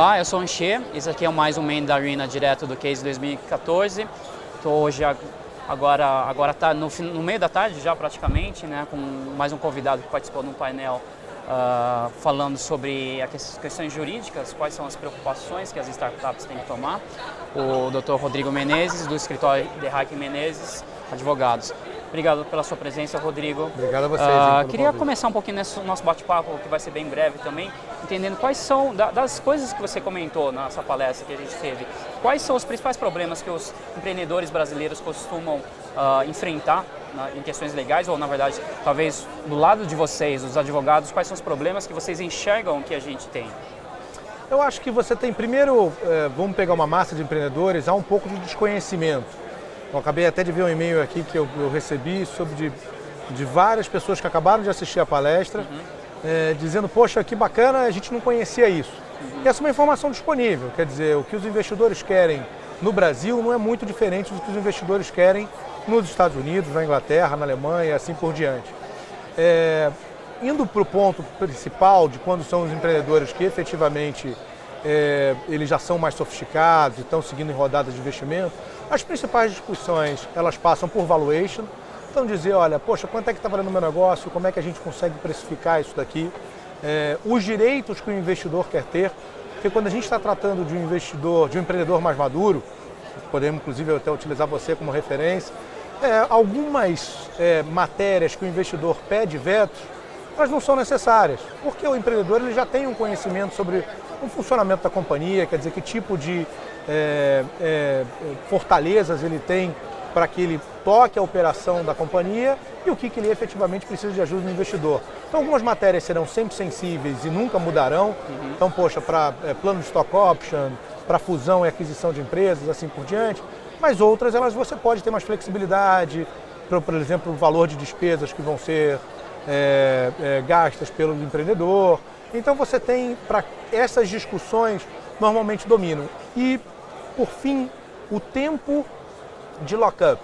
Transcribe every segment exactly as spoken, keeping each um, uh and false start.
Olá, eu sou Anxê, esse aqui é mais um main da Arena direto do Case dois mil e quatorze. Estou hoje, agora, agora tá no, no meio da tarde já praticamente, né, com mais um convidado que participou de um painel uh, falando sobre as questões jurídicas, quais são as preocupações que as startups têm que tomar. O doutor Rodrigo Menezes, do escritório Derrac Menezes, advogados. Obrigado pela sua presença, Rodrigo. Obrigado a vocês. Uh, queria convite. começar um pouquinho nesse nosso bate-papo, que vai ser bem breve também, entendendo quais são, da, das coisas que você comentou nessa palestra que a gente teve, quais são os principais problemas que os empreendedores brasileiros costumam uh, enfrentar na, em questões legais, ou na verdade, talvez do lado de vocês, os advogados, quais são os problemas que vocês enxergam que a gente tem? Eu acho que você tem, primeiro, eh, vamos pegar uma massa de empreendedores, há um pouco de desconhecimento. Eu acabei até de ver um e-mail aqui que eu, eu recebi sobre de, de várias pessoas que acabaram de assistir a palestra, uhum. é, dizendo, poxa, que bacana, a gente não conhecia isso. Uhum. E essa é uma informação disponível, quer dizer, o que os investidores querem no Brasil não é muito diferente do que os investidores querem nos Estados Unidos, na Inglaterra, na Alemanha e assim por diante. É, indo para o ponto principal de quando são os empreendedores que efetivamente é, eles já são mais sofisticados e estão seguindo em rodadas de investimento, as principais discussões, elas passam por valuation, então dizer, olha, poxa, quanto é que está valendo o meu negócio, como é que a gente consegue precificar isso daqui, é, os direitos que o investidor quer ter, porque quando a gente está tratando de um investidor, de um empreendedor mais maduro, podemos inclusive até utilizar você como referência, é, algumas é, matérias que o investidor pede veto, elas não são necessárias, porque o empreendedor ele já tem um conhecimento sobre o funcionamento da companhia, quer dizer, que tipo de É, é, fortalezas ele tem para que ele toque a operação da companhia e o que, que ele efetivamente precisa de ajuda do investidor. Então algumas matérias serão sempre sensíveis e nunca mudarão, uhum. então poxa, para é, plano de stock option, para fusão e aquisição de empresas, assim por diante, mas outras elas você pode ter mais flexibilidade, pra, por exemplo, o valor de despesas que vão ser é, é, gastas pelo empreendedor, então você tem, para essas discussões normalmente dominam. E, por fim, o tempo de lock-up.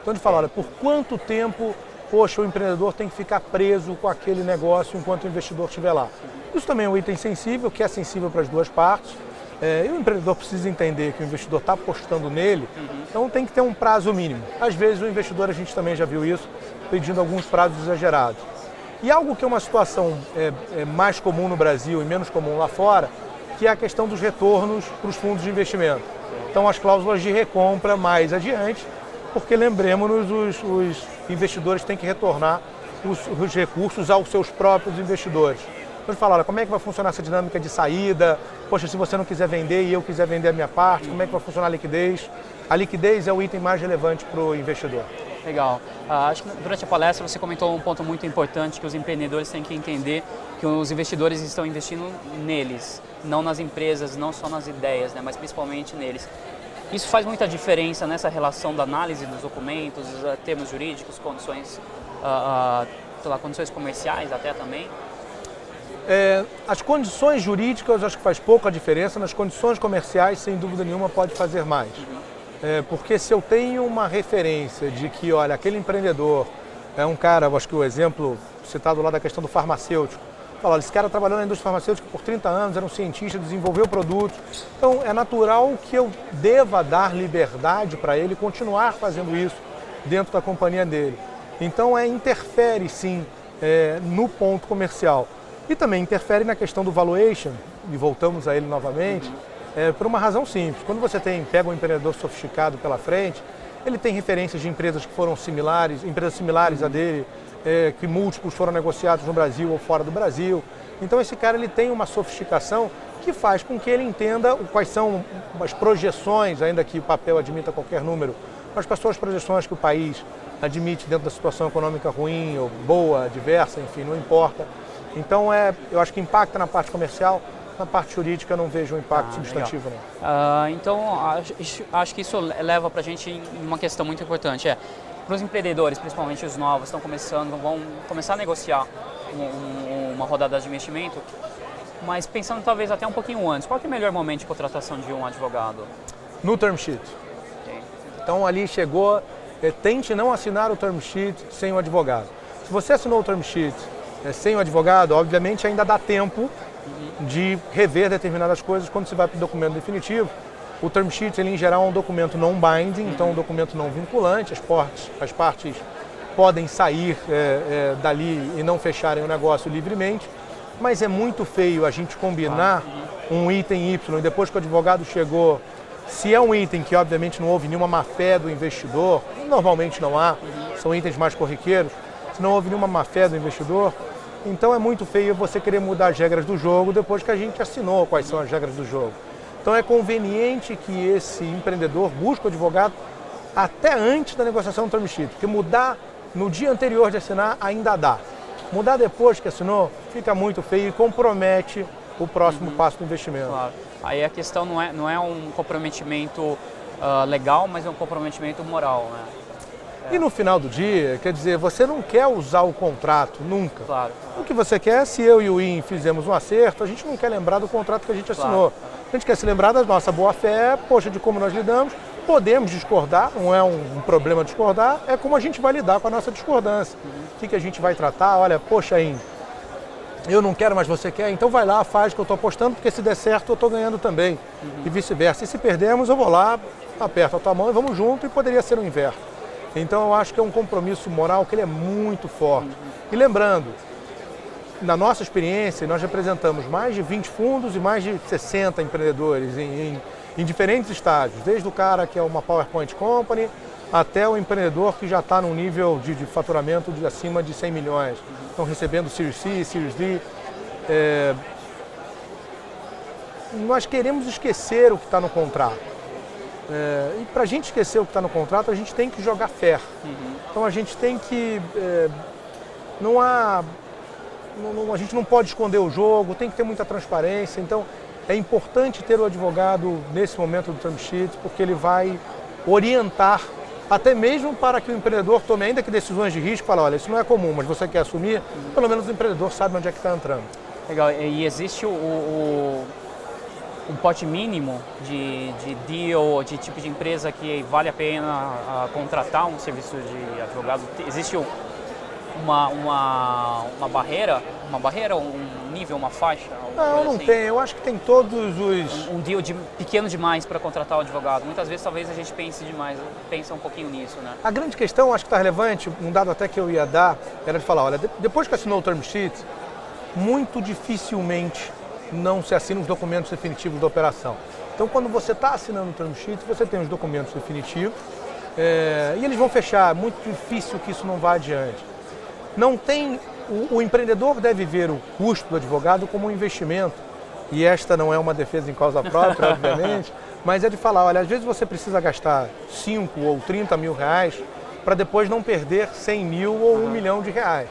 Então, de falar, olha, por quanto tempo, poxa, o empreendedor tem que ficar preso com aquele negócio enquanto o investidor estiver lá. Isso também é um item sensível, que é sensível para as duas partes. É, e o empreendedor precisa entender que o investidor está apostando nele, então tem que ter um prazo mínimo. Às vezes, o investidor, a gente também já viu isso, pedindo alguns prazos exagerados. E algo que é uma situação é, é mais comum no Brasil e menos comum lá fora, que é a questão dos retornos para os fundos de investimento. Então as cláusulas de recompra mais adiante, porque lembremos-nos, os, os investidores têm que retornar os, os recursos aos seus próprios investidores. Então falaram, como é que vai funcionar essa dinâmica de saída? Poxa, se você não quiser vender e eu quiser vender a minha parte, como é que vai funcionar a liquidez? A liquidez é o item mais relevante para o investidor. Legal. Uh, acho que durante a palestra você comentou um ponto muito importante, que os empreendedores têm que entender que os investidores estão investindo neles, não nas empresas, não só nas ideias, né, mas principalmente neles. Isso faz muita diferença nessa relação da análise dos documentos, termos jurídicos, condições, uh, uh, sei lá, condições comerciais até também? É, as condições jurídicas acho que faz pouca diferença, nas condições comerciais sem dúvida nenhuma pode fazer mais. Uhum. É, porque se eu tenho uma referência de que, olha, aquele empreendedor é um cara, acho que o exemplo citado lá da questão do farmacêutico, fala, esse cara trabalhou na indústria farmacêutica por trinta anos, era um cientista, desenvolveu produtos, então é natural que eu deva dar liberdade para ele continuar fazendo isso dentro da companhia dele. Então é, interfere sim é, no ponto comercial e também interfere na questão do valuation, e voltamos a ele novamente, É, por uma razão simples, quando você tem, pega um empreendedor sofisticado pela frente, ele tem referências de empresas que foram similares, empresas similares uhum. a dele, é, que múltiplos foram negociados no Brasil ou fora do Brasil. Então esse cara ele tem uma sofisticação que faz com que ele entenda quais são as projeções, ainda que o papel admita qualquer número, mas quais são as projeções que o país admite dentro da situação econômica ruim ou boa, diversa, enfim, não importa. Então é, eu acho que impacta na parte comercial. Na parte jurídica eu não vejo um impacto ah, substantivo. Né? Uh, então, acho, acho que isso leva para a gente em uma questão muito importante. É, para os empreendedores, principalmente os novos, estão começando, vão começar a negociar um, um, uma rodada de investimento, mas pensando talvez até um pouquinho antes, qual que é o melhor momento de contratação de um advogado? No term sheet. Okay. Então, ali chegou, é, tente não assinar o term sheet sem o advogado. Se você assinou o term sheet é, sem o advogado, obviamente ainda dá tempo de rever determinadas coisas. Quando você vai para o documento definitivo, o term sheet, ele, em geral, é um documento não binding, então um documento não vinculante. As partes, as partes podem sair é, é, dali e não fecharem o negócio livremente, mas é muito feio a gente combinar um item Y e depois que o advogado chegou, se é um item que, obviamente, não houve nenhuma má-fé do investidor, normalmente não há, são itens mais corriqueiros, se não houve nenhuma má-fé do investidor, então é muito feio você querer mudar as regras do jogo depois que a gente assinou quais são as regras do jogo. Então é conveniente que esse empreendedor busque o advogado até antes da negociação do term sheet, porque mudar no dia anterior de assinar ainda dá. Mudar depois que assinou fica muito feio e compromete o próximo uhum. passo do investimento. Claro. Aí a questão não é, não é um comprometimento uh, legal, mas é um comprometimento moral, né? É. E no final do dia, quer dizer, você não quer usar o contrato nunca. Claro, claro. O que você quer, se eu e o I N fizemos um acerto, a gente não quer lembrar do contrato que a gente assinou. Claro, claro. A gente quer se lembrar da nossa boa-fé, poxa, de como nós lidamos. Podemos discordar, não é um problema discordar, é como a gente vai lidar com a nossa discordância. O que, que a gente vai tratar? Olha, poxa, Indy, eu não quero, mas você quer, então vai lá, faz o que eu estou apostando, porque se der certo eu estou ganhando também. Uhum. E vice-versa. E se perdermos, eu vou lá, aperto a tua mão e vamos junto, e poderia ser o inverso. Então eu acho que é um compromisso moral que ele é muito forte. Uhum. E lembrando, na nossa experiência, nós representamos mais de vinte fundos e mais de sessenta empreendedores em, em, em diferentes estágios, desde o cara que é uma PowerPoint Company até o empreendedor que já está num nível de, de faturamento de acima de cem milhões. Estão recebendo Series C, Series D. É... Nós queremos esquecer o que está no contrato. É... E para a gente esquecer o que está no contrato, a gente tem que jogar ferro. Então a gente tem que... É... Não há... A gente não pode esconder o jogo, tem que ter muita transparência, então é importante ter o advogado nesse momento do term sheet, porque ele vai orientar até mesmo para que o empreendedor tome ainda que decisões de risco, fala, olha, isso não é comum, mas você quer assumir, pelo menos o empreendedor sabe onde é que está entrando. Legal, e existe o, o, um pote mínimo de, de deal, de tipo de empresa que vale a pena a, contratar um serviço de advogado? Existe o Uma, uma, uma barreira, uma barreira, um nível, uma faixa? Não, não assim. Tem. Eu acho que tem todos os... Um, um deal de, pequeno demais para contratar o advogado. Muitas vezes, talvez, a gente pense demais, pensa um pouquinho nisso, né? A grande questão, acho que está relevante, um dado até que eu ia dar, era de falar, olha, de, depois que assinou o term sheet, muito dificilmente não se assinam os documentos definitivos da operação. Então, quando você está assinando o term sheet, você tem os documentos definitivos é, e eles vão fechar. É muito difícil que isso não vá adiante. Não tem, o, o empreendedor deve ver o custo do advogado como um investimento, e esta não é uma defesa em causa própria, obviamente, mas é de falar, olha, às vezes você precisa gastar cinco ou trinta mil reais para depois não perder cem mil ou um uhum. milhão de reais.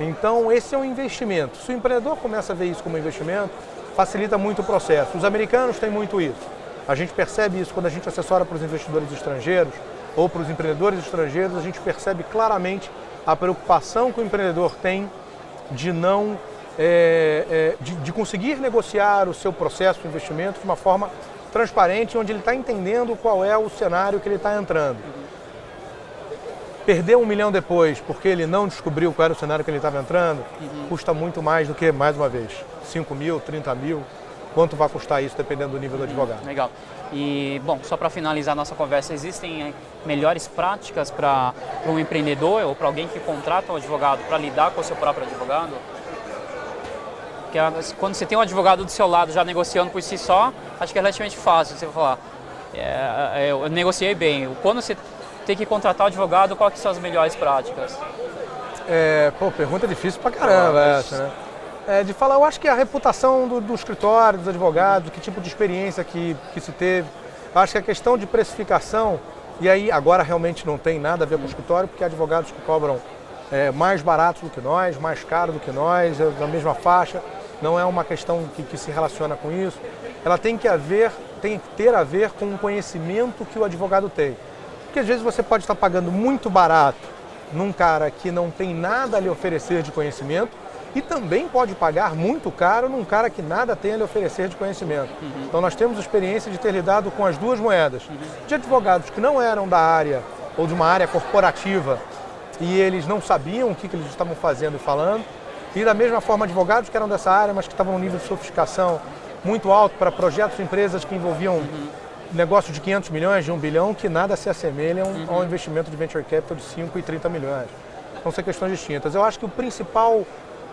Então esse é um investimento. Se o empreendedor começa a ver isso como investimento, facilita muito o processo. Os americanos têm muito isso. A gente percebe isso quando a gente assessora para os investidores estrangeiros ou para os empreendedores estrangeiros, a gente percebe claramente a preocupação que o empreendedor tem de não é, é, de, de conseguir negociar o seu processo de investimento de uma forma transparente, onde ele está entendendo qual é o cenário que ele está entrando. Perder um milhão depois porque ele não descobriu qual era o cenário que ele estava entrando, uhum. custa muito mais do que, mais uma vez, cinco mil, trinta mil, quanto vai custar isso dependendo do nível do advogado. Uhum. Legal. E, bom, só para finalizar a nossa conversa, existem melhores práticas para um empreendedor ou para alguém que contrata um advogado para lidar com o seu próprio advogado? Porque quando você tem um advogado do seu lado já negociando por si só, acho que é relativamente fácil você falar, é, eu negociei bem. Quando você tem que contratar um advogado, quais são as melhores práticas? É, pô, pergunta difícil pra caramba ah, mas... essa, né? É, de falar, eu acho que a reputação do, do escritório, dos advogados, que tipo de experiência que, que se teve. Eu acho que a questão de precificação, e aí agora realmente não tem nada a ver com o escritório, porque há advogados que cobram é, mais barato do que nós, mais caro do que nós, na mesma faixa, não é uma questão que, que se relaciona com isso. Ela tem que haver, tem que ter a ver com o conhecimento que o advogado tem. Porque às vezes você pode estar pagando muito barato num cara que não tem nada a lhe oferecer de conhecimento, e também pode pagar muito caro num cara que nada tem a lhe oferecer de conhecimento. Uhum. Então nós temos a experiência de ter lidado com as duas moedas. Uhum. De advogados que não eram da área ou de uma área corporativa e eles não sabiam o que, que eles estavam fazendo e falando, E da mesma forma, advogados que eram dessa área, mas que estavam num nível de sofisticação muito alto para projetos e empresas que envolviam negócio de quinhentos milhões, de um bilhão, que nada se assemelham uhum. ao investimento de venture capital de cinco e trinta milhões. Então são questões distintas. Eu acho que o principal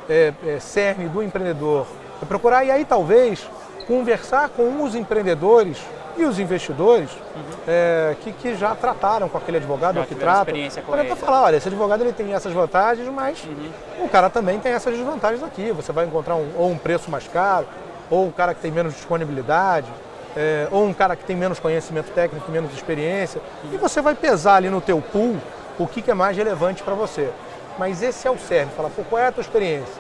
é, é, cerne do empreendedor é procurar, e aí talvez, conversar com os empreendedores e os investidores uhum. é, que, que já trataram com aquele advogado, já ou que tratam, para falar, olha, esse advogado ele tem essas vantagens, mas uhum. o cara também tem essas desvantagens aqui. Você vai encontrar um, ou um preço mais caro, ou um cara que tem menos disponibilidade, É, ou um cara que tem menos conhecimento técnico, menos experiência, e você vai pesar ali no teu pool o que, que é mais relevante para você. Mas esse é o cerne, falar, pô, qual é a tua experiência?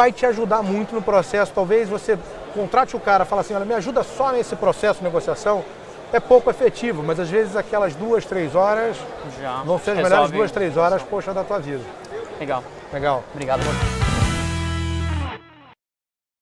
Vai te ajudar muito no processo, talvez você contrate o cara, fala assim, olha, me ajuda só nesse processo de negociação, é pouco efetivo, mas às vezes aquelas duas, três horas Já. vão ser as melhores duas, três horas, poxa, da tua vida. Legal. Legal. Obrigado.